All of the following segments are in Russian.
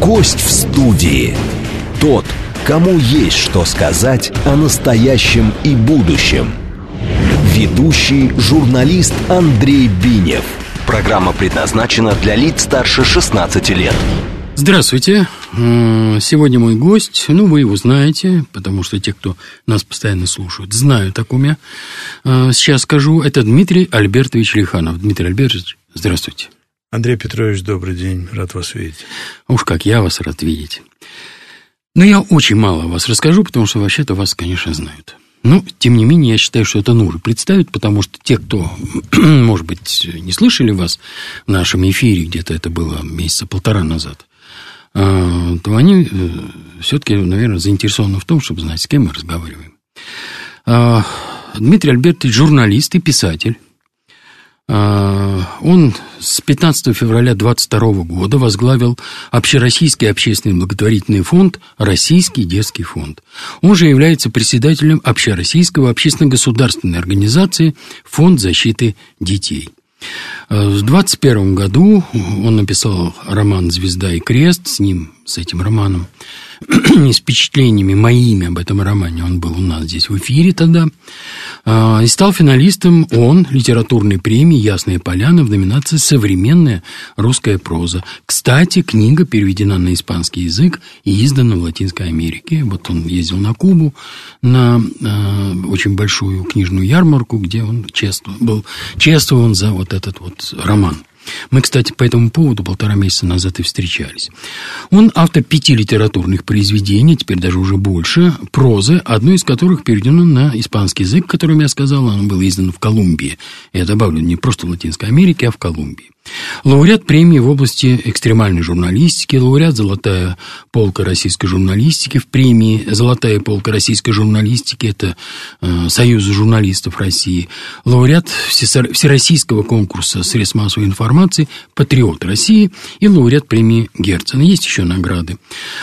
Гость в студии. Тот, кому есть что сказать о настоящем и будущем. Ведущий журналист Андрей Бинев. Программа предназначена для лиц старше 16 лет. Здравствуйте. Сегодня мой гость, вы его знаете, потому что те, кто нас постоянно слушают, знают о ком я сейчас скажу. Это Дмитрий Альбертович Лиханов. Дмитрий Альбертович, здравствуйте. Андрей Петрович, добрый день, рад вас видеть. Уж как я вас рад видеть. Но я очень мало о вас расскажу, потому что вообще-то вас, конечно, знают. Но, тем не менее, я считаю, что это нужно представить, потому что те, кто, может быть, не слышали вас в нашем эфире, где-то это было месяца полтора назад, то они все-таки, наверное, заинтересованы в том, чтобы знать, с кем мы разговариваем. Дмитрий Альбертович – журналист и писатель. Он с 15 февраля 22 года возглавил Общероссийский общественный благотворительный фонд «Российский детский фонд». Он же является председателем Общероссийского общественно-государственной организации «Фонд защиты детей». В 21 году он написал роман «Звезда и крест». С этим романом и с впечатлениями моими об этом романе он был у нас здесь в эфире тогда. И стал финалистом литературной премии «Ясные поляны» в номинации «Современная русская проза». Кстати, книга переведена на испанский язык и издана в Латинской Америке. Вот он ездил на Кубу на очень большую книжную ярмарку, где он чествован за этот роман. Мы, кстати, по этому поводу 1,5 месяца назад и встречались. Он автор 5 литературных произведений, теперь даже уже больше, прозы, одно из которых переведено на испанский язык, которым я сказал, оно было издано в Колумбии. Я добавлю, не просто в Латинской Америке, а в Колумбии. Лауреат премии в области экстремальной журналистики, лауреат «Золотая полка российской журналистики». В премии «Золотая полка российской журналистики» это Союз журналистов России. Лауреат Всероссийского конкурса средств массовой информации «Патриот России» и лауреат премии Герцена. Есть еще награды.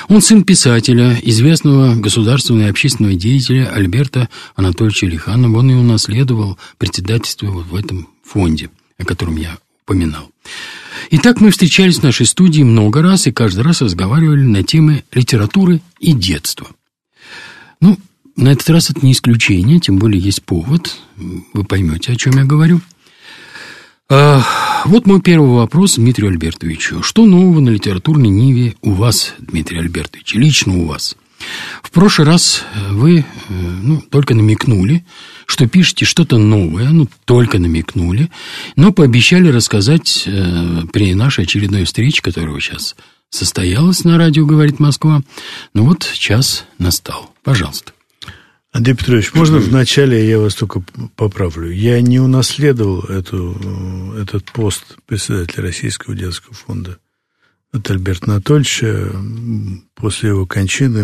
Он сын писателя, известного государственного и общественного деятеля Альберта Анатольевича Лиханова. Он и унаследовал председательство в этом фонде, о котором я упоминал. Итак, мы встречались в нашей студии много раз и каждый раз разговаривали на темы литературы и детства. На этот раз это не исключение, тем более есть повод. Вы поймете, о чем я говорю. Вот мой первый вопрос Дмитрию Альбертовичу. Что нового на литературной ниве у вас, Дмитрий Альбертович, лично у вас? В прошлый раз вы только намекнули, что пишете что-то новое, только намекнули, но пообещали рассказать при нашей очередной встрече, которая сейчас состоялась на радио «Говорит Москва». Час настал. Пожалуйста. Андрей Петрович, можно вначале я вас только поправлю? Я не унаследовал этот пост председателя Российского детского фонда от Альберта Анатольевича. После его кончины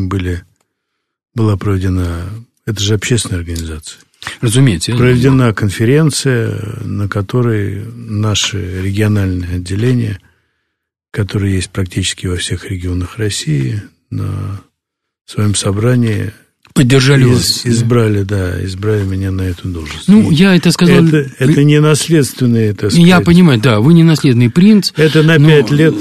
была проведена... Это же общественная организация. Разумеется. Проведена конференция, на которой наши региональные отделения, которые есть практически во всех регионах России, на своем собрании... Поддержали вас. Избрали меня на эту должность. Я это сказал... Это не наследственный, так сказать. Я понимаю, да, вы не наследный принц. Это на 5 лет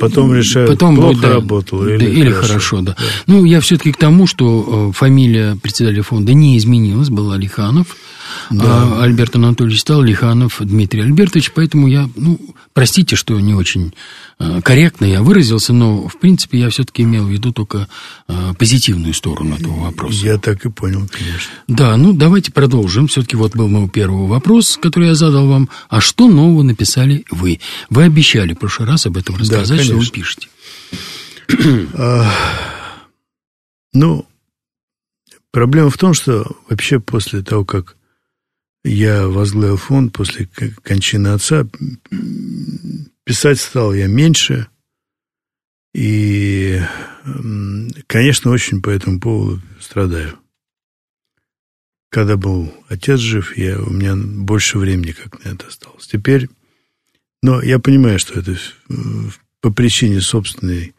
потом решают, плохо работало или хорошо. Да. Я все-таки к тому, что фамилия председателя фонда не изменилась, была Лиханов. Да. Альберт Анатольевич стал Лиханов Дмитрий Альбертович, поэтому я, простите, что не очень корректно я выразился, но, в принципе, я все-таки имел в виду только позитивную сторону этого вопроса. Я так и понял, конечно. Да, давайте продолжим. Все-таки был мой первый вопрос, который я задал вам. А что нового написали вы? Вы обещали в прошлый раз об этом рассказать, да, что вы пишете. Проблема в том, что вообще после того, как я возглавил фонд, после кончины отца, писать стал я меньше. И, конечно, очень по этому поводу страдаю. Когда был отец жив, у меня больше времени как на это осталось. Теперь, я понимаю, что это по причине собственного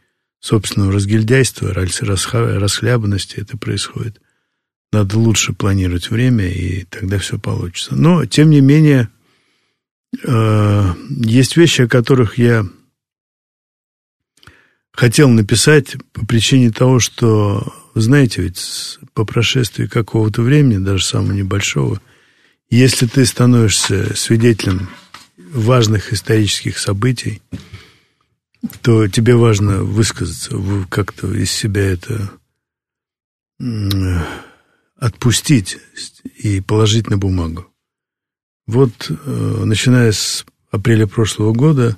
разгильдяйства, расхлябанности это происходит. Надо лучше планировать время, и тогда все получится. Но, тем не менее, есть вещи, о которых я хотел написать по причине того, что, знаете, ведь по прошествии какого-то времени, даже самого небольшого, если ты становишься свидетелем важных исторических событий, то тебе важно высказаться, как-то из себя это отпустить и положить на бумагу. Вот, начиная с апреля прошлого года,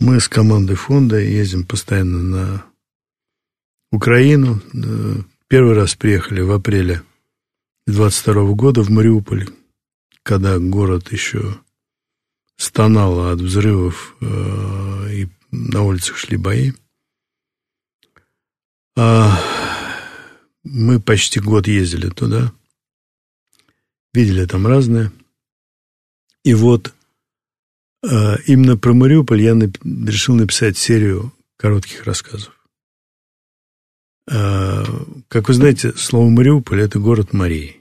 мы с командой фонда ездим постоянно на Украину. Первый раз приехали в апреле 22 года в Мариуполь, когда город еще стонал от взрывов, и на улицах шли бои. Мы почти год ездили туда, видели там разное. И вот именно про Мариуполь я решил написать серию коротких рассказов. Как вы знаете, слово «Мариуполь» — это «город Марии».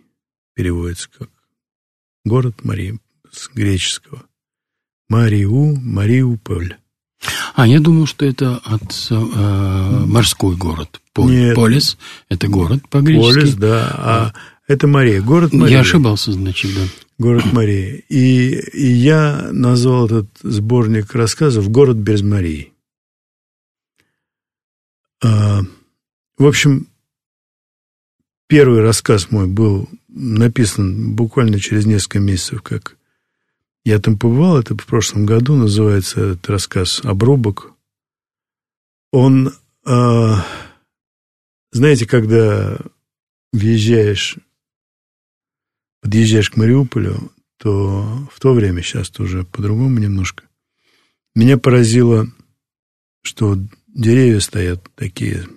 Переводится как «город Марии» с греческого. Мариуполь. Я думал, что это от морской город. Полис — это город по-гречески. Полис, да, это Мария. Город Мария. Я ошибался, значит, да. Город Марии. И я назвал этот сборник рассказов «Город без Марии». В общем, первый рассказ мой был написан буквально через несколько месяцев, как я там побывал. Это в прошлом году. Называется этот рассказ «Обрубок». Он, знаете, когда подъезжаешь к Мариуполю, то в то время, сейчас-то уже по-другому немножко, меня поразило, что деревья стоят такие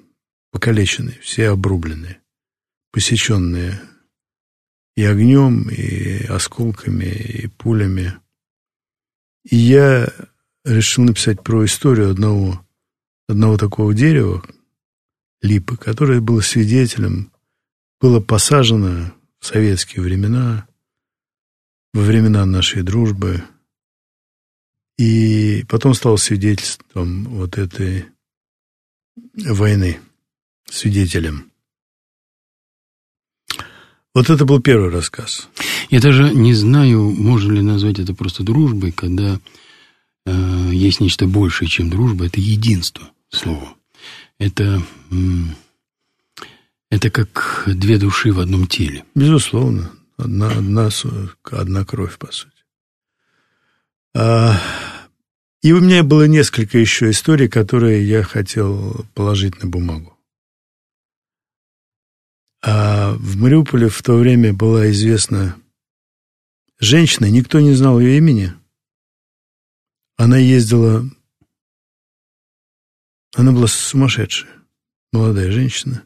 покалеченные, все обрубленные, посеченные и огнем, и осколками, и пулями. И я решил написать про историю одного такого дерева, липы, которое было свидетелем, было посажено в советские времена, во времена нашей дружбы, и потом стало свидетельством вот этой войны, свидетелем. Вот это был первый рассказ. Я даже не знаю, можно ли назвать это просто дружбой, когда есть нечто большее, чем дружба, это единство слова. Это как две души в одном теле. Безусловно. Одна кровь, по сути. И у меня было несколько еще историй, которые я хотел положить на бумагу. В Мариуполе в то время была известна женщина, никто не знал ее имени. Она была сумасшедшая, молодая женщина.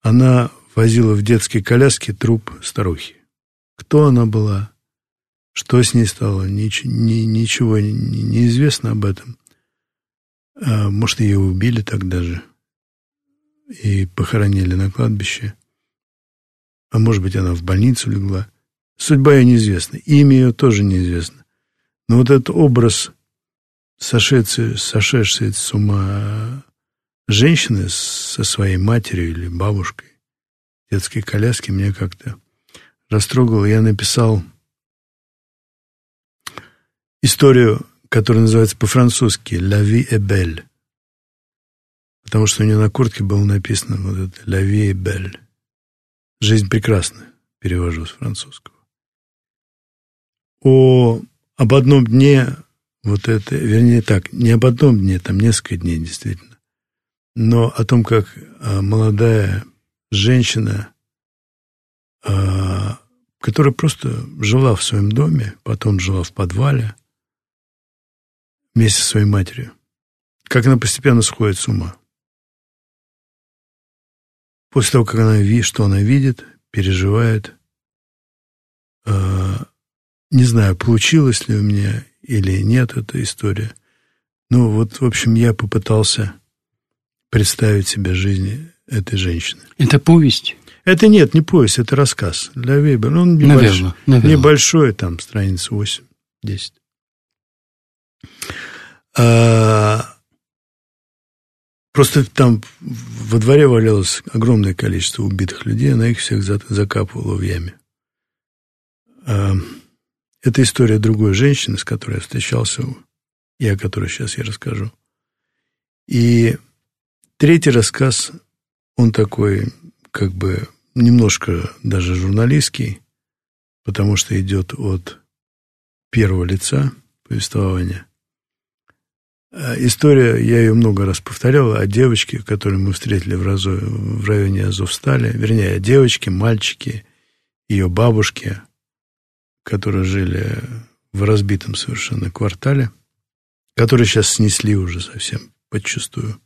Она возила в детской коляске труп старухи. Кто она была, что с ней стало, ничего не известно об этом. Может, ее убили тогда же и похоронили на кладбище. А может быть, она в больницу легла. Судьба ее неизвестна, имя ее тоже неизвестно. Но вот этот образ сошедшей с ума женщины со своей матерью или бабушкой в детской коляске меня как-то растрогало. Я написал историю, которая называется по-французски «La vie est belle», потому что у нее на куртке было написано вот это «La vie est belle». «Жизнь прекрасна», перевожу с французского. Об одном дне, не об одном дне, там несколько дней действительно, но о том, как молодая женщина, которая просто жила в своем доме, потом жила в подвале вместе со своей матерью, как она постепенно сходит с ума. После того, как она видит, переживает, не знаю, получилось ли у меня или нет эта история. Ну вот, в общем, я попытался представить себе жизнь этой женщины. Это повесть? Это нет, не повесть, это рассказ. Для Вейбера. Он небольшой, там, страниц 8-10. Просто там во дворе валялось огромное количество убитых людей, она их всех закапывала в яме. Это история другой женщины, с которой я встречался, и о которой сейчас я расскажу. И третий рассказ, он такой, как бы, немножко даже журналистский, потому что идет от первого лица повествования. История, я ее много раз повторял, о девочке, которую мы встретили в районе Азовстали, вернее, о девочке, мальчике, ее бабушке, которые жили в разбитом совершенно квартале, который сейчас снесли уже совсем подчистую.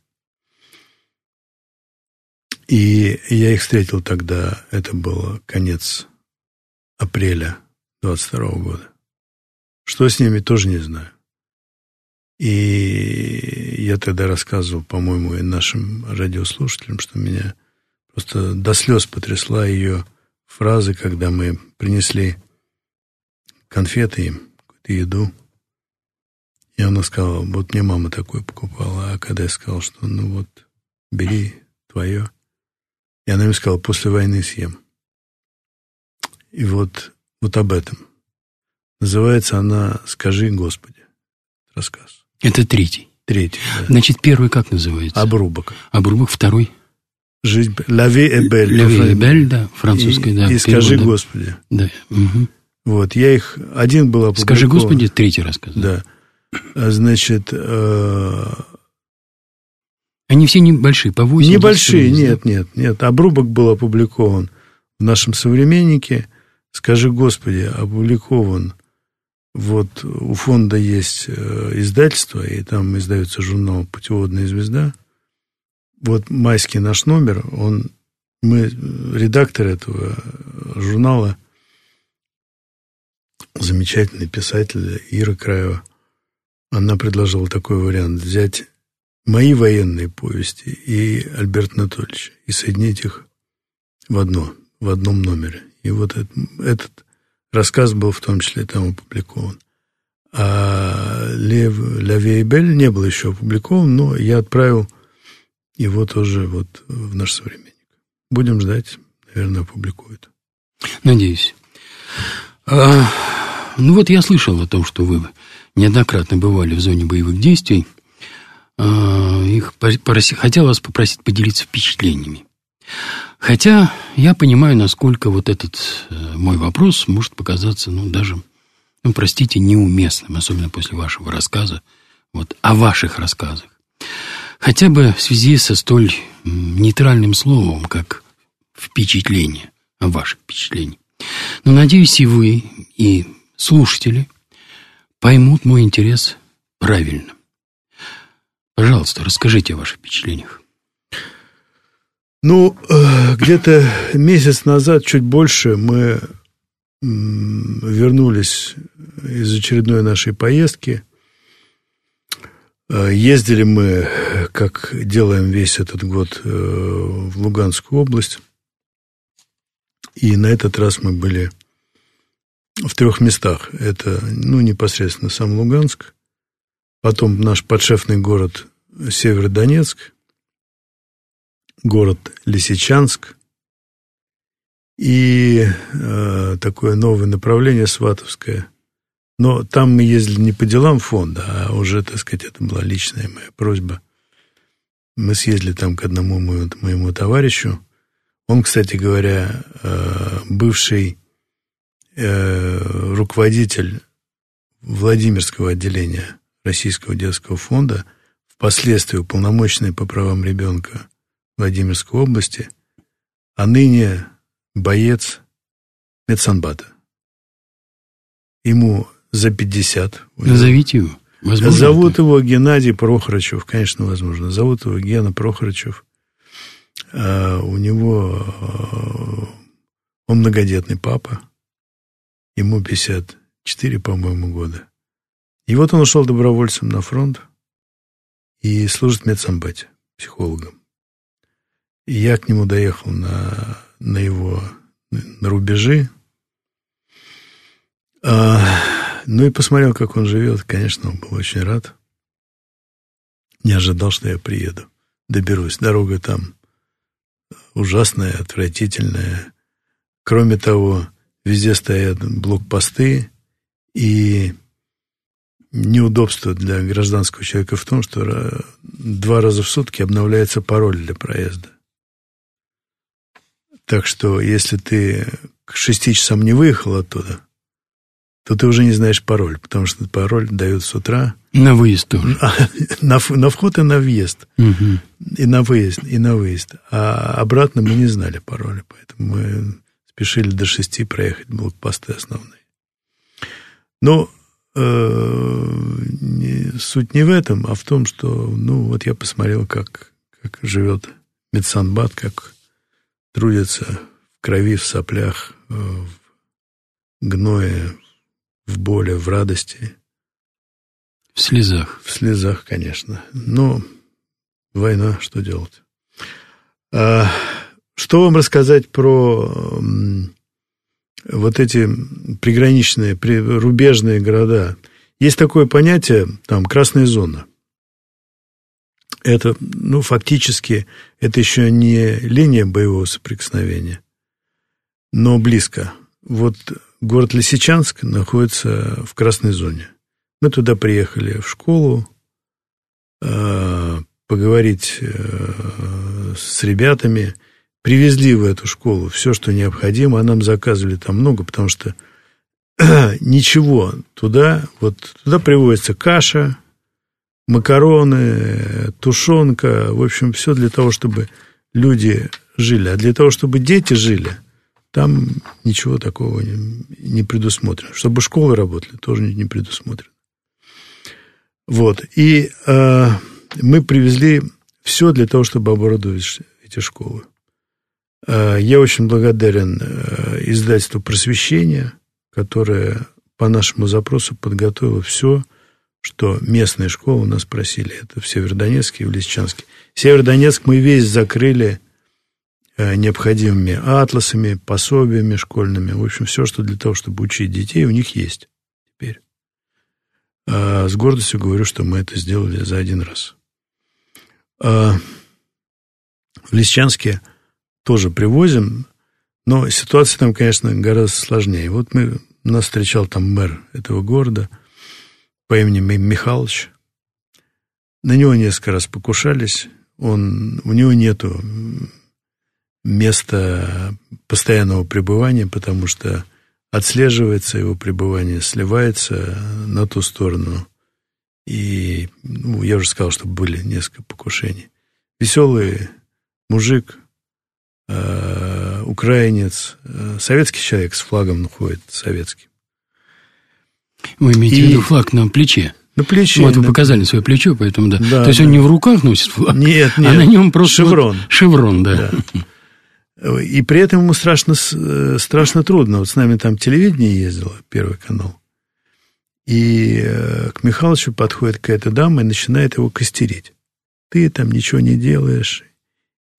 И я их встретил тогда, это было конец апреля 22-го года. Что с ними, тоже не знаю. И я тогда рассказывал, по-моему, и нашим радиослушателям, что меня просто до слез потрясла ее фраза, когда мы принесли конфеты им, какую-то еду. И она сказала, вот мне мама такое покупала, а когда я сказал, что ну вот, бери твое. И она мне сказала, после войны съем. И вот об этом. Называется она «Скажи, Господи». Рассказ. Это третий. Третий, да. Значит, первый как называется? «Обрубок». «Обрубок», второй? «Жизнь». «La vie est belle». «La vie est belle», да, французская, да. И «Скажи, да. Господи». Да. Угу. Вот, я их... Один был опубликован. «Скажи, Господи», третий рассказ. Да. Значит... Они все небольшие, по 8. Небольшие, нет. «Обрубок» был опубликован в нашем «Современнике». «Скажи, Господи» опубликован. Вот у фонда есть издательство, и там издается журнал «Путеводная звезда». Вот майский наш номер, мы, редактор этого журнала, замечательный писатель Ира Краева, она предложила такой вариант: взять мои военные повести и Альберта Анатольевича и соединить их в одном номере. И вот этот рассказ был в том числе там опубликован. А «La vie est belle» не был еще опубликован, но я отправил его тоже в наш «Современник». Будем ждать, наверное, опубликуют. Надеюсь. Ну вот я слышал о том, что вы неоднократно бывали в зоне боевых действий. Хотел вас попросить поделиться впечатлениями. Хотя я понимаю, насколько вот этот мой вопрос может показаться, простите, неуместным, особенно после вашего рассказа, о ваших рассказах. Хотя бы в связи со столь нейтральным словом, как впечатление, о ваших впечатлениях. Но, надеюсь, и вы, и слушатели поймут мой интерес правильно. Пожалуйста, расскажите о ваших впечатлениях. Ну, где-то месяц назад, чуть больше, мы вернулись из очередной нашей поездки. Ездили мы, как делаем весь этот год, в Луганскую область. И на этот раз мы были в 3 местах. Это, непосредственно сам Луганск. Потом наш подшефный город Северодонецк. Город Лисичанск и такое новое направление Сватовское. Но там мы ездили не по делам фонда, а уже, так сказать, это была личная моя просьба. Мы съездили там к одному моему товарищу. Он, кстати говоря, бывший руководитель Владимирского отделения Российского детского фонда, впоследствии уполномоченный по правам ребенка Владимирской области, а ныне боец медсанбата. Ему за 50. Назовите его. Возможно, зовут его Геннадий Прохорычев, конечно, возможно. Зовут его Гена Прохорычев. У него... Он многодетный папа. Ему 54, по-моему, года. И вот он ушел добровольцем на фронт и служит в медсанбате психологом. И я к нему доехал на рубежи. И посмотрел, как он живет. Конечно, он был очень рад. Не ожидал, что я приеду. доберусь. Дорога там ужасная, отвратительная. Кроме того, везде стоят блокпосты, и неудобство для гражданского человека в том, что 2 раза в сутки обновляется пароль для проезда. Так что, если ты к 6 часам не выехал оттуда, то ты уже не знаешь пароль, потому что пароль дают с утра. На выезд тоже. На вход и на въезд. Угу. И на выезд, и на выезд. А обратно мы не знали пароля, поэтому мы спешили до 6 проехать блокпосты основные. Но суть не в этом, а в том, что, ну, вот я посмотрел, как живет медсанбат, как трудится в крови, в соплях, в гное, в боли, в радости. В слезах. В слезах, конечно. Но война, что делать? Что вам рассказать про вот эти приграничные, рубежные города? Есть такое понятие, там, красная зона. Это, ну, фактически, это еще не линия боевого соприкосновения, но близко. Вот город Лисичанск находится в красной зоне. Мы туда приехали в школу поговорить с ребятами. Привезли в эту школу все, что необходимо, а нам заказывали там много, потому что ничего туда, вот туда привозится каша, макароны, тушенка, в общем, все для того, чтобы люди жили. А для того, чтобы дети жили, там ничего такого не предусмотрено. Чтобы школы работали, тоже не предусмотрено. Вот. И мы привезли все для того, чтобы оборудовать эти школы. Я очень благодарен издательству «Просвещение», которое по нашему запросу подготовило все, что местные школы у нас просили. Это в Северодонецке и в Лисичанске. Северодонецк мы весь закрыли необходимыми атласами, пособиями школьными. В общем, все, что для того, чтобы учить детей, у них есть теперь. С гордостью говорю, что мы это сделали за 1 раз. В Лисичанске тоже привозим, но ситуация там, конечно, гораздо сложнее. Вот нас встречал там мэр этого города по имени Михалыч. На него несколько раз покушались. У него нету места постоянного пребывания, потому что отслеживается его пребывание, сливается на ту сторону. И, ну, я уже сказал, что были несколько покушений. Веселый мужик, украинец, советский человек с флагом ходит, советский. Вы имеете в виду флаг на плече? На плече. Вот вы показали свое плечо, поэтому да. То есть он не в руках носит флаг, нет, а на нем просто шеврон. Вот, шеврон, да. И при этом ему страшно трудно. Вот с нами там телевидение ездило, Первый канал. И к Михалычу подходит какая-то дама и начинает его костерить. Ты там ничего не делаешь.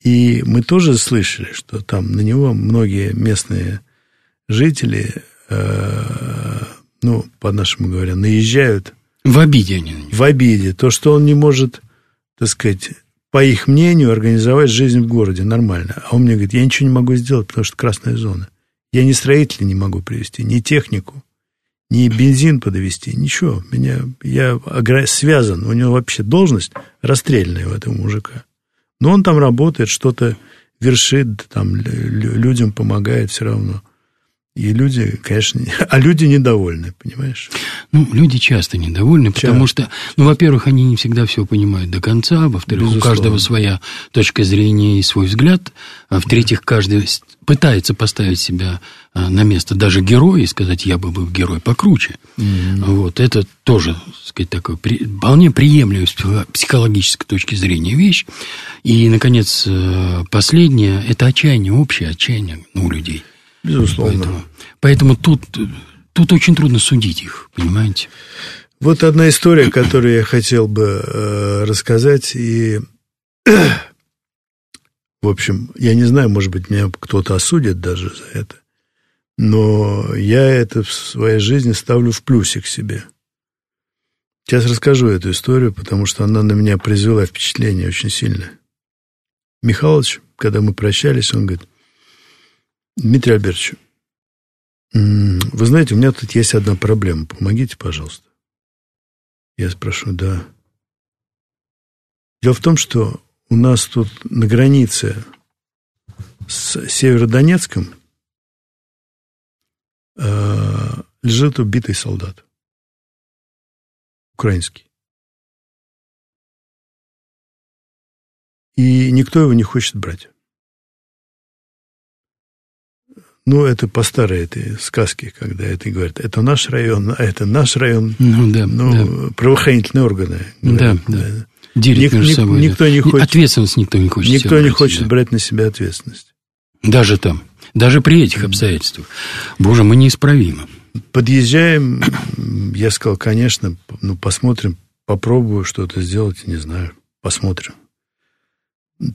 И мы тоже слышали, что там на него многие местные жители, ну, по-нашему говоря, наезжают. В обиде они на него. В обиде. То, что он не может, так сказать, по их мнению, организовать жизнь в городе нормально. А он мне говорит, я ничего не могу сделать, потому что красная зона. Я ни строителей не могу привезти, ни технику, ни бензин подвезти, ничего. Я связан. У него вообще должность расстрельная у этого мужика. Но он там работает, что-то вершит, там, людям помогает все равно. И люди, конечно... А люди недовольны, понимаешь? Ну, люди часто недовольны, потому что, ну, во-первых, они не всегда все понимают до конца, во-вторых, безусловно, у каждого своя точка зрения и свой взгляд, а в-третьих, каждый пытается поставить себя на место даже героя и сказать, я бы был герой покруче. Mm-hmm. Вот, это тоже, так сказать, такой вполне приемлемая с психологической точки зрения вещь. И, наконец, последнее – это отчаяние, общее отчаяние у людей. Безусловно. Поэтому тут очень трудно судить их, понимаете? Вот одна история, которую я хотел бы рассказать. И, в общем, я не знаю, может быть, меня кто-то осудит даже за это. Но я это в своей жизни ставлю в плюсик себе. Сейчас расскажу эту историю, потому что она на меня произвела впечатление очень сильное. Михалыч, когда мы прощались, он говорит: Дмитрий Альбертович, вы знаете, у меня тут есть одна проблема, помогите, пожалуйста. Я спрошу: да. Дело в том, что у нас тут на границе с Северодонецком лежит убитый солдат. Украинский. И никто его не хочет брать. Ну, это по старой этой сказке, когда это говорят, это наш район, а это наш район. Ну, да, ну да. Правоохранительные органы. Говорят, да, да. Да. Делит между собой. Никто не хочет, ответственность никто не хочет. Никто не хочет брать на себя ответственность. Даже там. Даже при этих обстоятельствах. Боже, мы неисправимы. Подъезжаем, я сказал, конечно, ну, посмотрим, попробую что-то сделать, не знаю, посмотрим.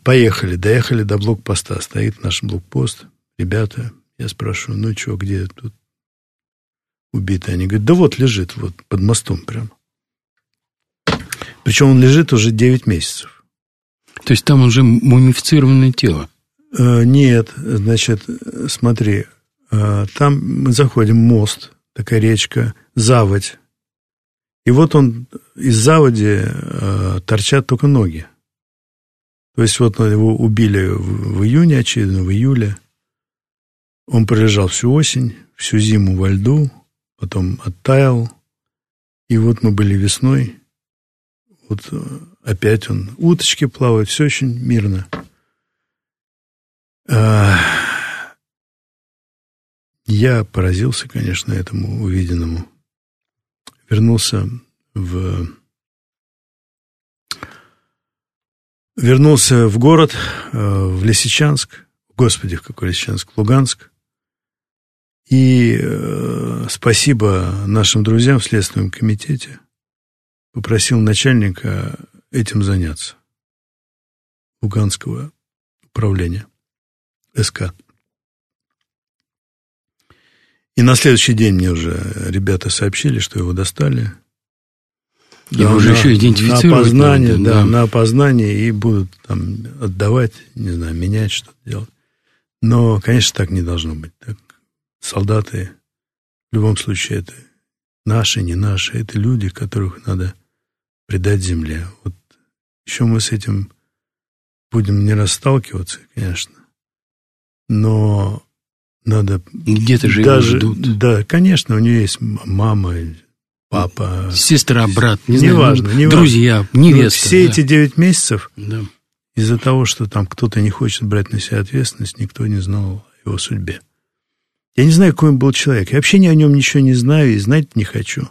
Поехали, доехали до блокпоста, стоит наш блокпост, ребята, я спрашиваю, ну что, где тут убитый? Они говорят, да вот лежит, вот под мостом прям. Причем он лежит уже 9 месяцев. То есть там уже мумифицированное тело? Нет, значит, смотри, там мы заходим, мост, такая речка, заводь. И вот он, из заводи торчат только ноги. То есть вот его убили в июне, очевидно, в июле. Он пролежал всю осень, всю зиму во льду, потом оттаял. И вот мы были весной. Вот опять он, уточки плавают, все очень мирно. Я поразился, конечно, этому увиденному. Вернулся в город, в Лисичанск. Господи, в какой Лисичанск? Луганск. И спасибо нашим друзьям в Следственном комитете. Попросил начальника этим заняться. Луганского управления СК. И на следующий день мне уже ребята сообщили, что его достали. Его уже еще идентифицировать. На опознание, надо, да, на опознание. И будут там отдавать, не знаю, менять, что-то делать. Но, конечно, так не должно быть. Так, солдаты, в любом случае, это наши, не наши. Это люди, которых надо предать земле. Вот еще мы с этим будем не раз сталкиваться, конечно. Но... Надо где-то же даже, его ждут. Да, конечно, у нее есть мама, папа, сестра, брат, не важно, друзья, невеста. Все эти 9 месяцев из-за того, что там кто-то не хочет брать на себя ответственность, никто не знал о его судьбе. Я не знаю, какой он был человек. Я вообще о нем ничего не знаю и знать не хочу.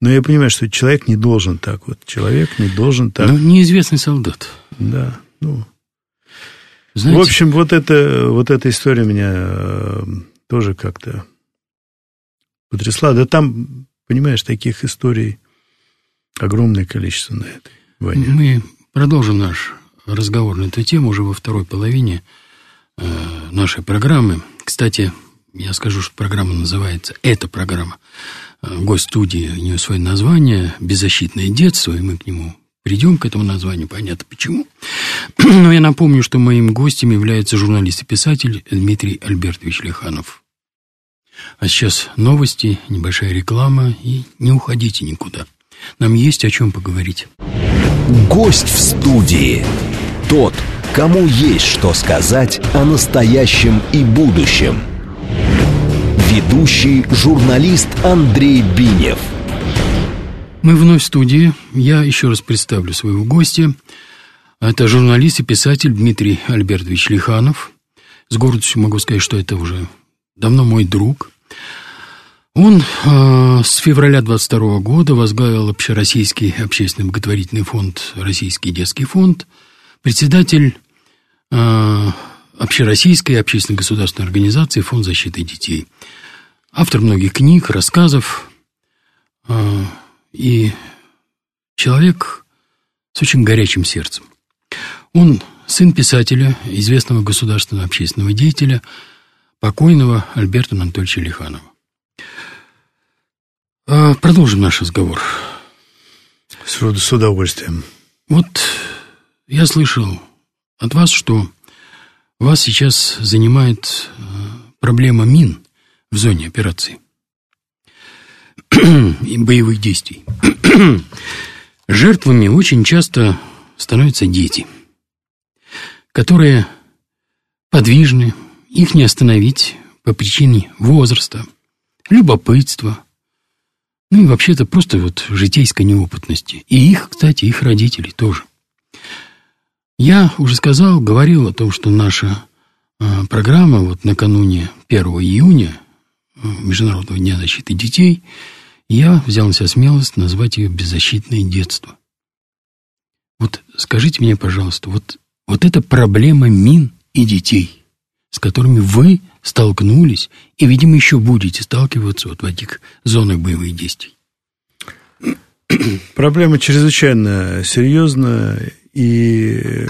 Но я понимаю, что человек не должен так. Вот человек не должен так. Ну, неизвестный солдат. Да, ну... Знаете? В общем, вот эта история меня тоже как-то потрясла. Да там, понимаешь, таких историй огромное количество на этой войне. Мы продолжим наш разговор на эту тему уже во второй половине нашей программы. Кстати, я скажу, что программа называется, эта программа, «Гость студии», у нее свое название «Беззащитное детство», и мы к нему придем, к этому названию, понятно почему. Но я напомню, что моим гостем является журналист и писатель Дмитрий Альбертович Лиханов. А сейчас новости, небольшая реклама, и не уходите никуда. Нам есть о чем поговорить. Гость в студии. Тот, кому есть что сказать о настоящем и будущем. Ведущий журналист Андрей Бинев. Мы вновь в студии. Я еще раз представлю своего гостя. Это журналист и писатель Дмитрий Альбертович Лиханов. С гордостью могу сказать, что это уже давно мой друг. Он с февраля 22 года возглавил Общероссийский общественный благотворительный фонд «Российский детский фонд», председатель Общероссийской общественно-государственной организации «Фонд защиты детей», автор многих книг, рассказов и человек с очень горячим сердцем. Он сын писателя, известного государственного общественного деятеля, покойного Альберта Анатольевича Лиханова. Продолжим наш разговор. С удовольствием. Вот я слышал от вас, что вас сейчас занимает проблема мин в зоне операции и боевых действий. Жертвами очень часто становятся дети, которые подвижны, их не остановить по причине возраста, любопытства, ну и вообще-то просто вот житейской неопытности. И их, кстати, их родителей тоже. Я уже сказал, говорил о том, что наша программа вот накануне 1 июня, Международного дня защиты детей, я взял на себя смелость назвать ее «Беззащитное детство». Вот скажите мне, пожалуйста, вот эта проблема мин и детей, с которыми вы столкнулись и, видимо, еще будете сталкиваться вот в этих зонах боевых действий. Проблема чрезвычайно серьезная, и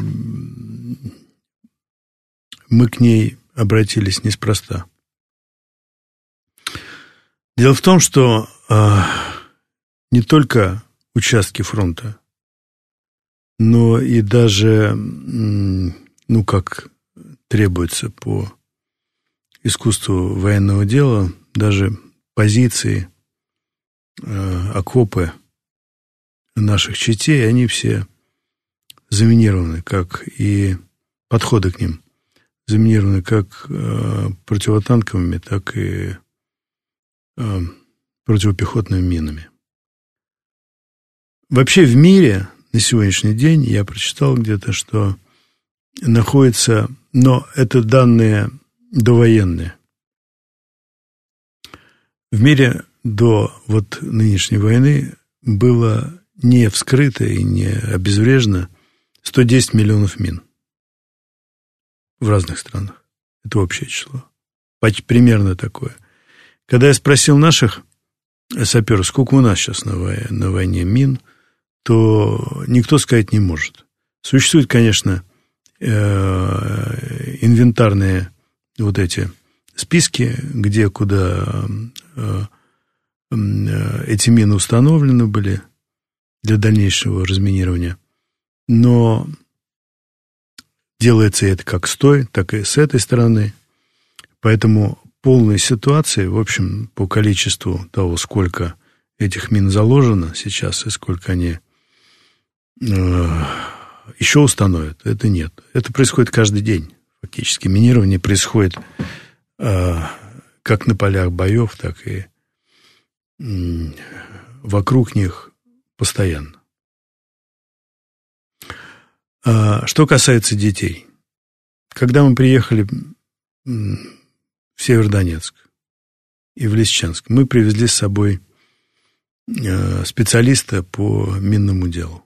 мы к ней обратились неспроста. Дело в том, что не только участки фронта, но и даже, ну, как требуется по искусству военного дела, даже позиции, окопы наших частей, они все заминированы, как и подходы к ним, заминированы как противотанковыми, так и противопехотными минами. Вообще в мире на сегодняшний день, я прочитал где-то, что находится, но это данные довоенные. В мире до вот нынешней войны было не вскрыто и не обезврежено 110 миллионов мин в разных странах. Это общее число. Примерно такое. Когда я спросил наших саперов, сколько у нас сейчас на войне мин, то никто сказать не может. Существуют, конечно, инвентарные вот эти списки, где, куда эти мины установлены были для дальнейшего разминирования. Но делается это как с той, так и с этой стороны. Поэтому полной ситуации, в общем, по количеству того, сколько этих мин заложено сейчас и сколько они еще установят, это нет. Это происходит каждый день. Фактически минирование происходит как на полях боев, так и вокруг них постоянно. Что касается детей. Когда мы приехали в Северодонецк и в Лисичанск, мы привезли с собой специалиста по минному делу.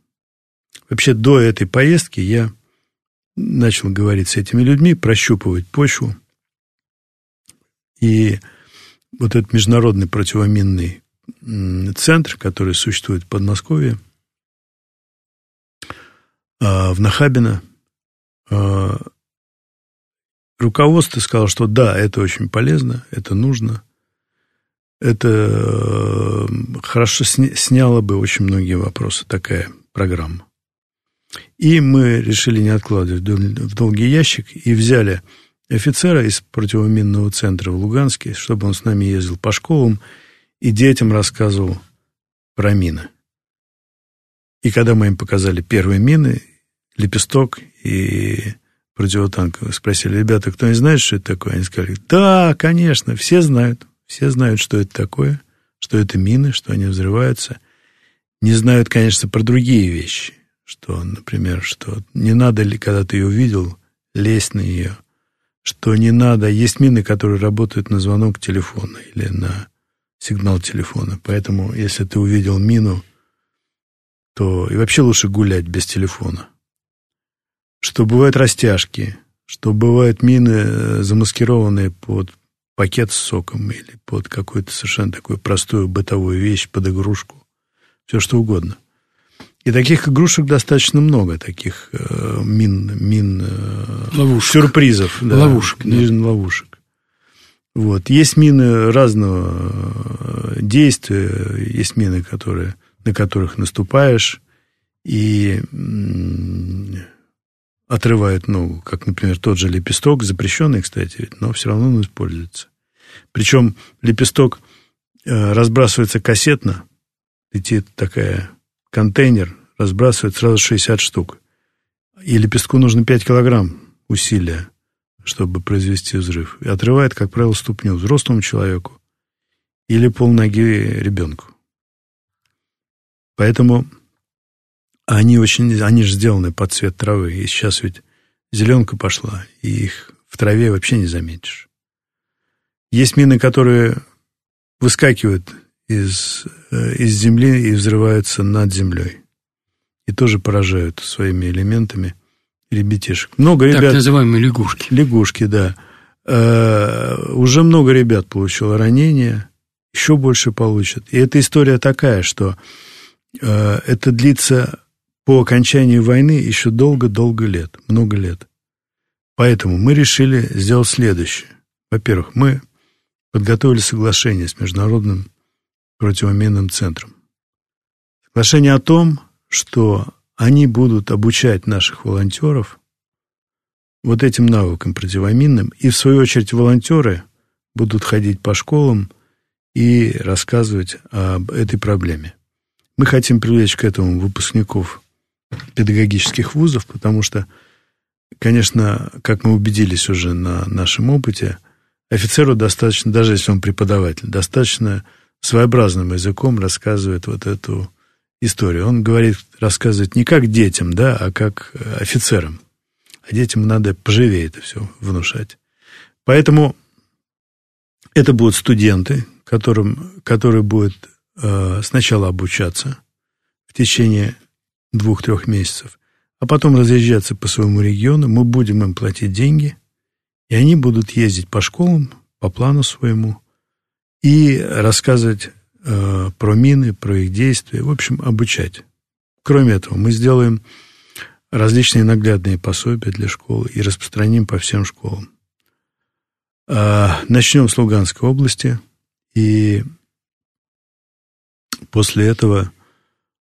Вообще, до этой поездки я начал говорить с этими людьми, прощупывать почву. И вот этот международный противоминный центр, который существует в Подмосковье, в Нахабино, руководство сказало, что да, это очень полезно, это нужно. Это хорошо сняло бы очень многие вопросы, такая программа. И мы решили не откладывать в долгий ящик и взяли офицера из противоминного центра в Луганске, чтобы он с нами ездил по школам и детям рассказывал про мины. И когда мы им показали первые мины, лепесток и противотанковые, спросили: ребята, кто-нибудь знает, что это такое? Они сказали: да, конечно, все знают, что это такое, что это мины, что они взрываются. Не знают, конечно, про другие вещи. Что, например, что не надо, когда ты ее увидел, лезть на ее. Что не надо. Есть мины, которые работают на звонок телефона или на сигнал телефона. Поэтому, если ты увидел мину, то и вообще лучше гулять без телефона. Что бывают растяжки, что бывают мины, замаскированные под пакет с соком или под какую-то совершенно такую простую бытовую вещь, под игрушку. Все что угодно. И таких игрушек достаточно много, таких ловушек. Сюрпризов. Да, ловушек. Да. Ловушек. Вот. Есть мины разного действия, есть мины, которые, на которых наступаешь, и отрывают ногу, как, например, тот же лепесток, запрещенный, кстати, но все равно он используется. Причем лепесток разбрасывается кассетно, летит такая контейнер, разбрасывает сразу 60 штук. И лепестку нужно 5 килограмм усилия, чтобы произвести взрыв. И отрывает, как правило, ступню взрослому человеку или полноги ребенку. Поэтому они же сделаны под цвет травы. И сейчас ведь зеленка пошла, и их в траве вообще не заметишь. Есть мины, которые выскакивают из земли и взрываются над землей. И тоже поражают своими элементами ребятишек. Много ребят... Так называемые лягушки. Лягушки, да. Уже много ребят получило ранения, еще больше получат. И эта история такая, что это длится по окончании войны еще долго-долго лет, много лет. Поэтому мы решили сделать следующее. Во-первых, мы подготовили соглашение с Международным противоминным центром. Соглашение о том, что они будут обучать наших волонтеров вот этим навыкам противоминным, и в свою очередь волонтеры будут ходить по школам и рассказывать об этой проблеме. Мы хотим привлечь к этому выпускников педагогических вузов, потому что, конечно, как мы убедились уже на нашем опыте, офицеру достаточно, даже если он преподаватель, достаточно своеобразным языком рассказывает вот эту историю. Он говорит, рассказывает не как детям, да, а как офицерам. А детям надо поживее это все внушать. Поэтому это будут студенты, которые будут сначала обучаться в течение 2-3 месяцев, а потом разъезжаться по своему региону. Мы будем им платить деньги, и они будут ездить по школам, по плану своему, и рассказывать про мины, про их действия, в общем, обучать. Кроме этого, мы сделаем различные наглядные пособия для школ и распространим по всем школам. Начнем с Луганской области, и после этого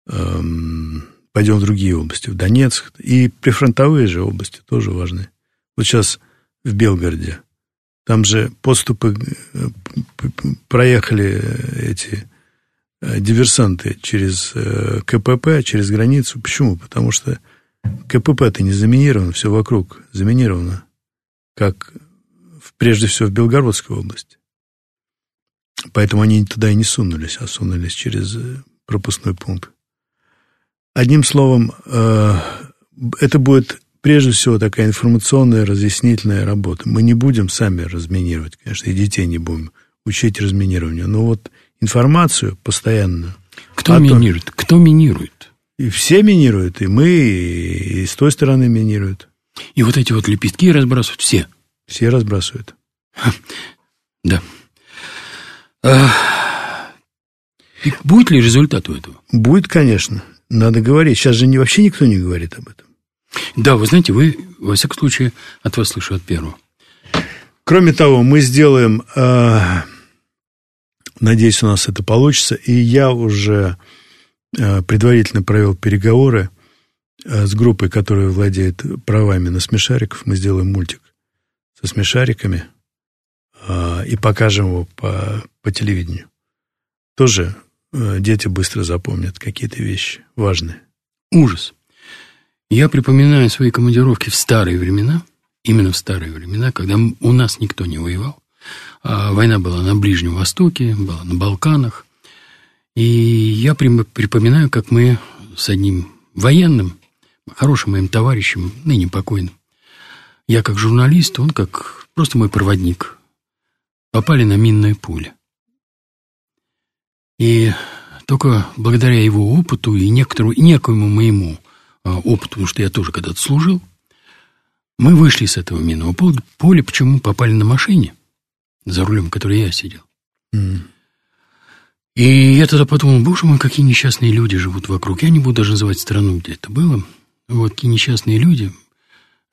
пойдем в другие области, в Донецк, и прифронтовые же области тоже важны. Вот сейчас в Белгороде. Там же подступы проехали эти диверсанты через КПП, через границу. Почему? Потому что КПП-то не заминировано, все вокруг заминировано, как прежде всего в Белгородской области. Поэтому они туда и не сунулись, а сунулись через пропускной пункт. Одним словом, это будет... Прежде всего, такая информационная, разъяснительная работа. Мы не будем сами разминировать, конечно, и детей не будем учить разминированию. Но вот информацию постоянно... Кто минирует? Кто минирует? И все минируют, и мы, и с той стороны минируют. И вот эти вот лепестки разбрасывают все? Все разбрасывают. Да. Будет ли результат у этого? Будет, конечно. Надо говорить. Сейчас же вообще никто не говорит об этом. Да, вы знаете, во всяком случае, от вас слышу от первого. Кроме того, мы сделаем, надеюсь, у нас это получится, и я уже предварительно провел переговоры с группой, которая владеет правами на смешариков. Мы сделаем мультик со смешариками и покажем его по телевидению. Тоже дети быстро запомнят какие-то вещи важные. Ужас. Я припоминаю свои командировки в старые времена, именно в старые времена, когда у нас никто не воевал. Война была на Ближнем Востоке, была на Балканах. И я припоминаю, как мы с одним военным, хорошим моим товарищем, ныне покойным, я как журналист, он как просто мой проводник, попали на минное поле. И только благодаря его опыту и некоему моему опыт, потому что я тоже когда-то служил. Мы вышли с этого минного поля, почему попали на машине, за рулем, в которой я сидел. И я тогда подумал, боже мой, какие несчастные люди живут вокруг. Я не буду даже называть страну, где это было. Вот какие несчастные люди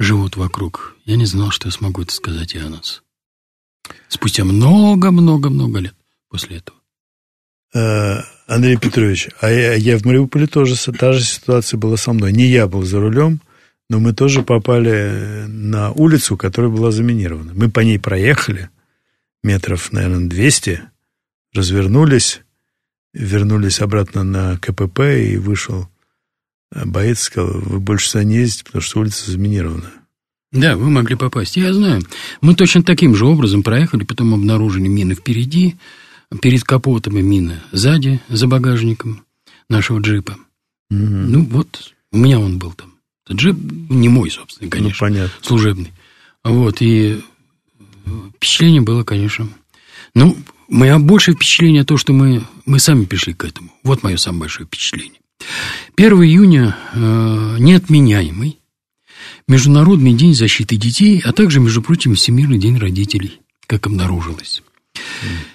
живут вокруг. Я не знал, что я смогу это сказать и о нас. Спустя много-много-много лет после этого. Андрей Петрович, а я в Мариуполе тоже, та же ситуация была со мной. Не я был за рулем, но мы тоже попали на улицу, которая была заминирована. Мы по ней проехали метров, наверное, 200, развернулись, вернулись обратно на КПП, и вышел боец, сказал: вы больше сюда не ездите, потому что улица заминирована. Да, вы могли попасть, я знаю. Мы точно таким же образом проехали, потом обнаружили мины впереди, перед капотом и мины сзади, за багажником нашего джипа. Ну, вот, у меня он был там. Этот джип не мой, собственно, конечно. Ну, понятно. Служебный. Вот, и впечатление было, конечно. Ну, мое большее впечатление то, что мы сами пришли к этому. Вот мое самое большое впечатление. 1 июня неотменяемый Международный день защиты детей, а также, между прочим, Всемирный день родителей, как обнаружилось.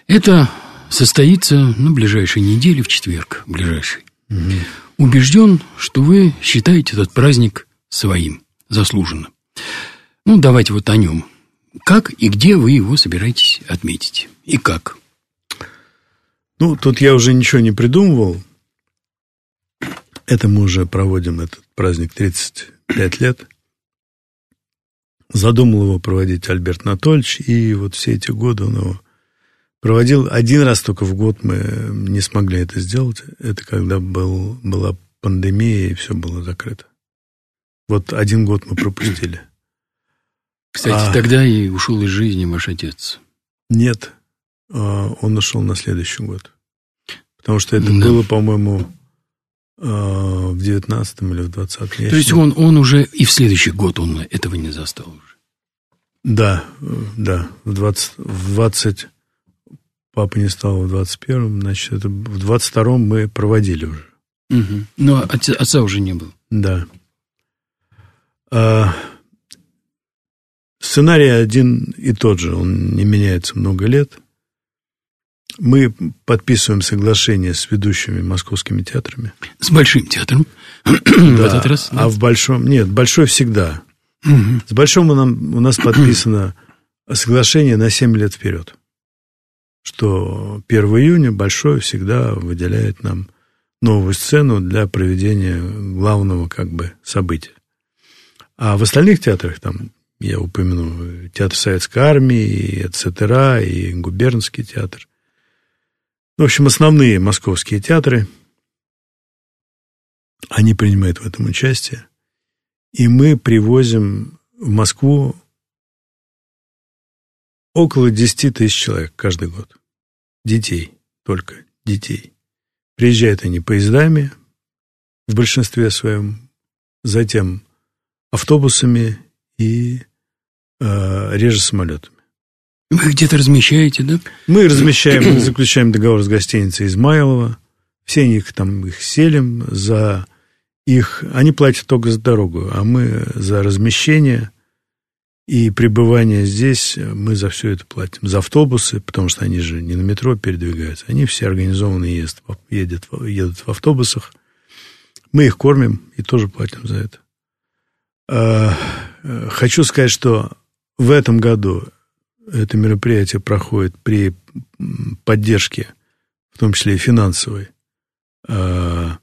Это состоится на ближайшей неделе, в четверг ближайший. Убежден, что вы считаете этот праздник своим, заслуженно. Ну, давайте вот о нем. Как и где вы его собираетесь отметить? И как? Ну, тут я уже ничего не придумывал. Это мы уже проводим этот праздник 35 лет. Задумал его проводить Альберт Анатольевич, и вот все эти годы он его проводил. Один раз только в год мы не смогли это сделать. Это когда была пандемия, и все было закрыто. Вот один год мы пропустили. Кстати, тогда и ушел из жизни ваш отец. Нет, он ушел на следующий год. Потому что это было, по-моему, в 19-м или в 20-м. То есть он уже и в следующий год он этого не застал уже. Да, да. В 20 папа не стал в 21-м, значит, это в 22-м мы проводили уже. Но отца уже не было. Да. Сценарий один и тот же, он не меняется много лет. Мы подписываем соглашение с ведущими московскими театрами. С Большим театром? Да, в этот раз? Да? А в Большом... Нет, Большой всегда. С Большим у нас подписано соглашение на 7 лет вперед. Что 1 июня Большой всегда выделяет нам новую сцену для проведения главного как бы события. А в остальных театрах там... Я упомяну Театр Советской армии, и ЦТРА, и Губернский театр. В общем, основные московские театры, они принимают в этом участие. И мы привозим в Москву около 10 тысяч человек каждый год. Детей, только детей. Приезжают они поездами в большинстве своем, затем автобусами и реже самолетами. Вы где-то размещаете, да? Мы размещаем, заключаем договор с гостиницей «Измайлова». Все их там, их селим за их... Они платят только за дорогу, а мы за размещение и пребывание здесь, мы за все это платим. За автобусы, потому что они же не на метро передвигаются. Они все организованно едут в автобусах. Мы их кормим и тоже платим за это. Хочу сказать, что в этом году это мероприятие проходит при поддержке, в том числе и финансовой, президентского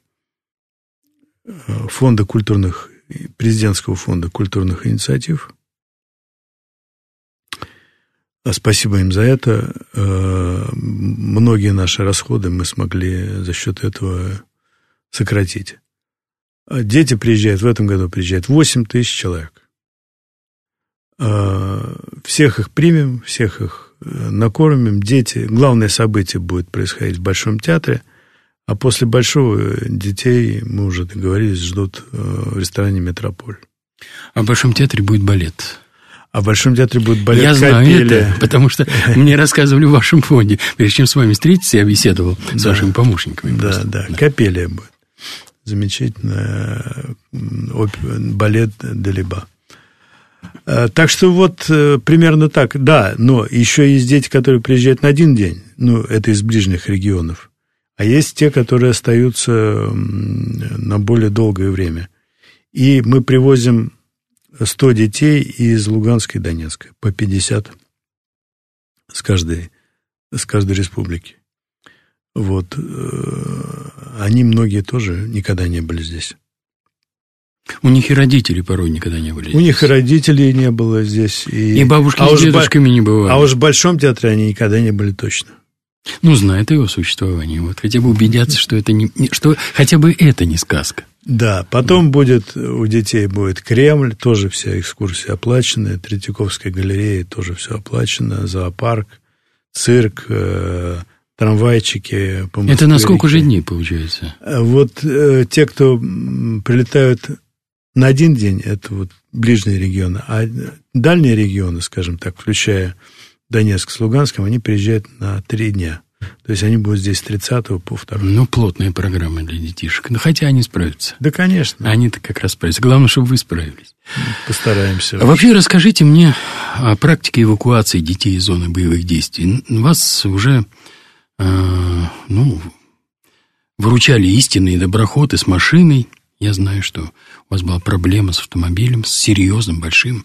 фонда культурных инициатив. Спасибо им за это. Многие наши расходы мы смогли за счет этого сократить. Дети приезжают, в этом году приезжает 8 тысяч человек. Всех их примем, всех их накормим. Дети, главное событие будет происходить в Большом театре, а после Большого детей, мы уже договорились, ждут в ресторане «Метрополь». А в Большом театре будет балет. А в Большом театре будет балет «Капеллия». Я знаю это, потому что мне рассказывали в вашем фонде. Прежде чем с вами встретиться, я беседовал с вашими помощниками. Да, да, «Капеллия» будет. Замечательно, балет «Далиба». Так что вот примерно так. Да, но еще есть дети, которые приезжают на один день. Ну, это из ближних регионов. А есть те, которые остаются на более долгое время. И мы привозим 100 детей из Луганска и Донецка. По 50 с каждой республики. Вот. Они многие тоже никогда не были здесь. У них и родители порой никогда не были. У них и родителей не было здесь. И бабушки с дедушками не бывали. А уж в Большом театре они никогда не были точно. Ну, знают о его существовании. Вот хотя бы убедятся, что это не... что хотя бы это не сказка. Да, потом будет, у детей будет Кремль, тоже все экскурсии оплачены. Третьяковская галерея, тоже все оплачено. Зоопарк, цирк, трамвайчики по Москве. Это на сколько же дней получается? Вот те, кто прилетают... На один день это вот ближние регионы, а дальние регионы, скажем так, включая Донецк с Луганском, они приезжают на 3 дня. То есть они будут здесь с 30 по 2. Ну, плотная программа для детишек. Ну, хотя они справятся. Да, конечно. Они-то как раз справятся. Главное, чтобы вы справились. Постараемся. А вообще расскажите мне о практике эвакуации детей из зоны боевых действий. Вас уже, выручали истинные доброходы с машиной. Я знаю, что у вас была проблема с автомобилем, с серьезным, большим,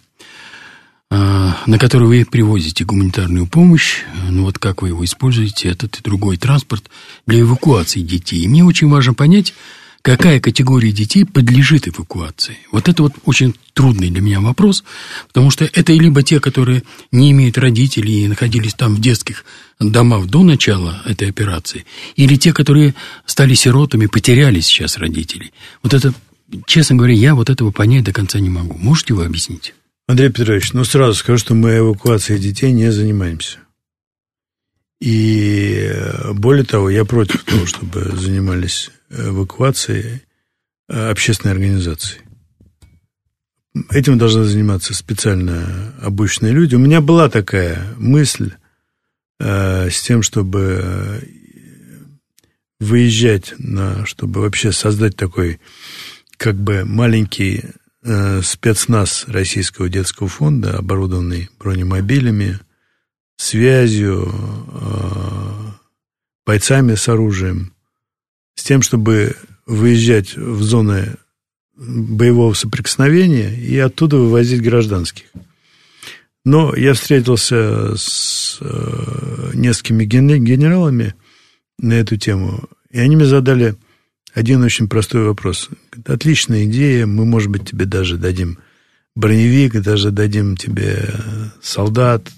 на который вы привозите гуманитарную помощь. Но вот как вы его используете, этот и другой транспорт для эвакуации детей. И мне очень важно понять, какая категория детей подлежит эвакуации. Вот это вот очень трудный для меня вопрос, потому что это либо те, которые не имеют родителей и находились там в детских домах до начала этой операции, или те, которые стали сиротами, потеряли сейчас родителей. Вот это, честно говоря, я вот этого понять до конца не могу. Можете вы объяснить? Андрей Петрович, сразу скажу, что мы эвакуацией детей не занимаемся. И более того, я против того, чтобы занимались эвакуацией общественной организации. Этим должны заниматься специально обученные люди. У меня была такая мысль с тем, чтобы выезжать, чтобы вообще создать такой как бы маленький спецназ Российского детского фонда, оборудованный бронемобилями, связью, бойцами с оружием, с тем, чтобы выезжать в зоны боевого соприкосновения и оттуда вывозить гражданских. Но я встретился с несколькими генералами на эту тему, и они мне задали один очень простой вопрос. Отличная идея, мы, может быть, тебе даже дадим броневик, даже дадим тебе солдат,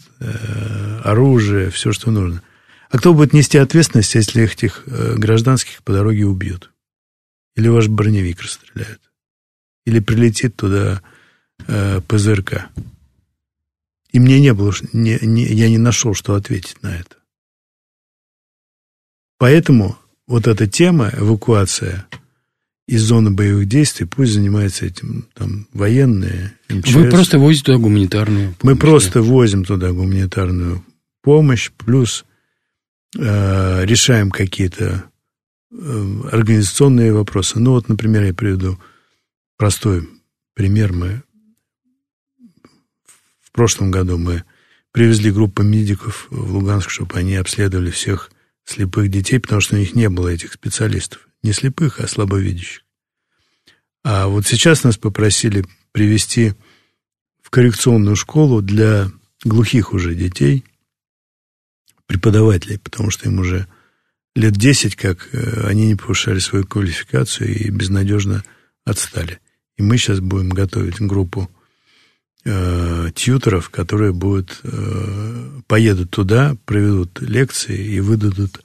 оружие, все, что нужно. А кто будет нести ответственность, если этих гражданских по дороге убьют? Или ваш броневик расстреляют? Или прилетит туда ПЗРК? И мне не было, я не нашел, что ответить на это. Поэтому вот эта тема, эвакуация из зоны боевых действий, пусть занимаются этим там военные, МЧС. Вы просто возите туда гуманитарную помощь? Мы просто возим туда гуманитарную помощь, плюс решаем какие-то организационные вопросы. Ну, вот, например, я приведу простой пример. В прошлом году мы привезли группу медиков в Луганск, чтобы они обследовали всех слепых детей, потому что у них не было этих специалистов. Не слепых, а слабовидящих. А вот сейчас нас попросили привезти в коррекционную школу для глухих уже детей преподавателей, потому что им уже лет 10, как они не повышали свою квалификацию и безнадежно отстали. И мы сейчас будем готовить группу тьюторов, которые поедут туда, проведут лекции и выдадут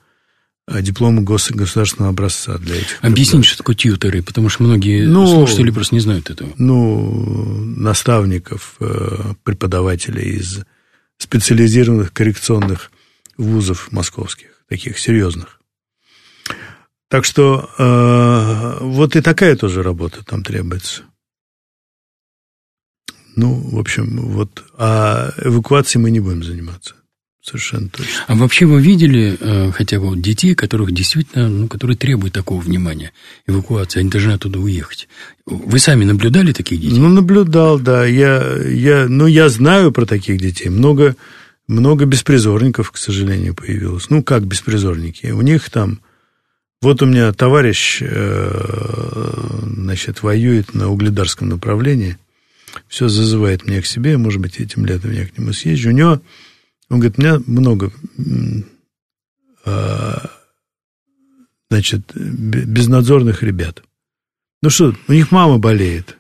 диплом государственного образца для этих. Объясните, что такое тьюторы, потому что многие слушатели просто не знают этого. Наставников, преподавателей из специализированных коррекционных вузов московских, таких серьезных. Так что вот и такая тоже работа там требуется. В общем, вот. А эвакуацией мы не будем заниматься. Совершенно точно. А вообще вы видели хотя бы детей, которых действительно, которые требуют такого внимания, эвакуации, они должны оттуда уехать? Вы сами наблюдали таких детей? Наблюдал, да. Я знаю про таких детей. Много беспризорников, к сожалению, появилось. Как беспризорники? У них там... Вот у меня товарищ, воюет на угледарском направлении. Все зазывает меня к себе. Может быть, этим летом я к нему съезжу. У него... Он говорит, у меня много, безнадзорных ребят. У них мама болеет.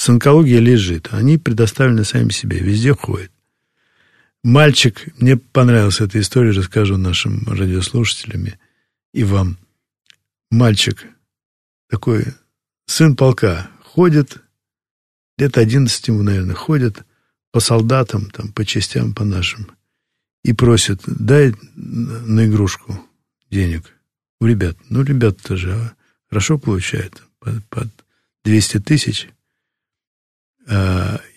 с онкологией лежит. Они предоставлены сами себе, везде ходят. Мальчик, мне понравилась эта история, расскажу нашим радиослушателям и вам. Мальчик, такой сын полка, ходит, лет 11 ему, наверное, ходит по солдатам, там, по частям, по нашим, и просит, дай на игрушку денег у ребят. Ну, ребята-то же хорошо получают, под 200 тысяч.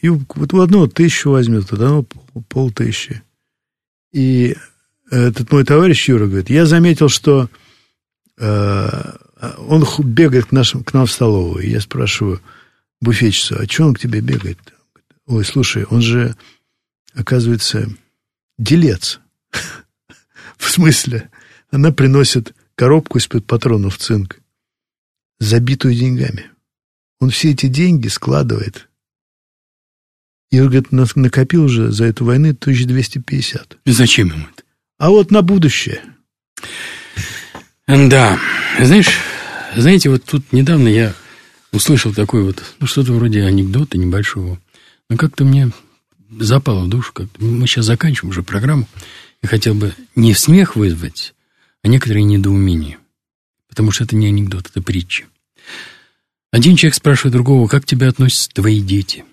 И вот у одного 1000 возьмет, у одного 500. И этот мой товарищ Юра говорит, я заметил, что он бегает к нам в столовую. И я спрашиваю буфетчицу, а что он к тебе бегает? Ой, слушай, он же, оказывается, делец. В смысле? Она приносит коробку из-под патронов цинк, забитую деньгами. Он все эти деньги складывает. И он, говорит, накопил уже за эту войну 1250. И зачем ему это? А вот на будущее. Да. Знаете, вот тут недавно я услышал такой вот, ну, что-то вроде анекдота небольшого. Но как-то мне запало в душу. Как-то. Мы сейчас заканчиваем уже программу. Я хотел бы не смех вызвать, а некоторые недоумения. Потому что это не анекдот, это притча. Один человек спрашивает другого, как к тебе относятся твои дети?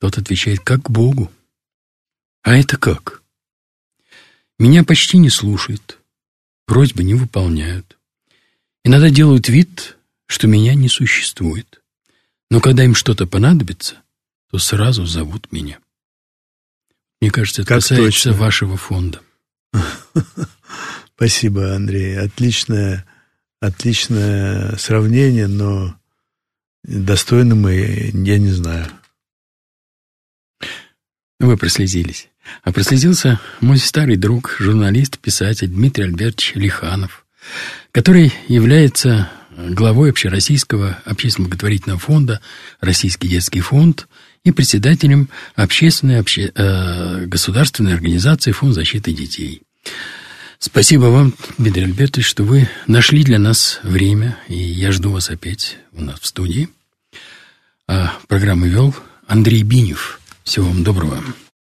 Тот отвечает, как к Богу. А это как? Меня почти не слушают, просьбы не выполняют. Иногда делают вид, что меня не существует. Но когда им что-то понадобится, то сразу зовут меня. Мне кажется, это как касается точно вашего фонда. Спасибо, Андрей. Отличное сравнение, но достойно мы, я не знаю. Вы прослезились. А прослезился мой старый друг, журналист, писатель Дмитрий Альбертович Лиханов, который является главой Общероссийского общественно-благотворительного фонда «Российский детский фонд» и председателем общественной государственной организации «Фонд защиты детей». Спасибо вам, Дмитрий Альбертович, что вы нашли для нас время, и я жду вас опять у нас в студии. А программу вел Андрей Бинев. Всего вам доброго.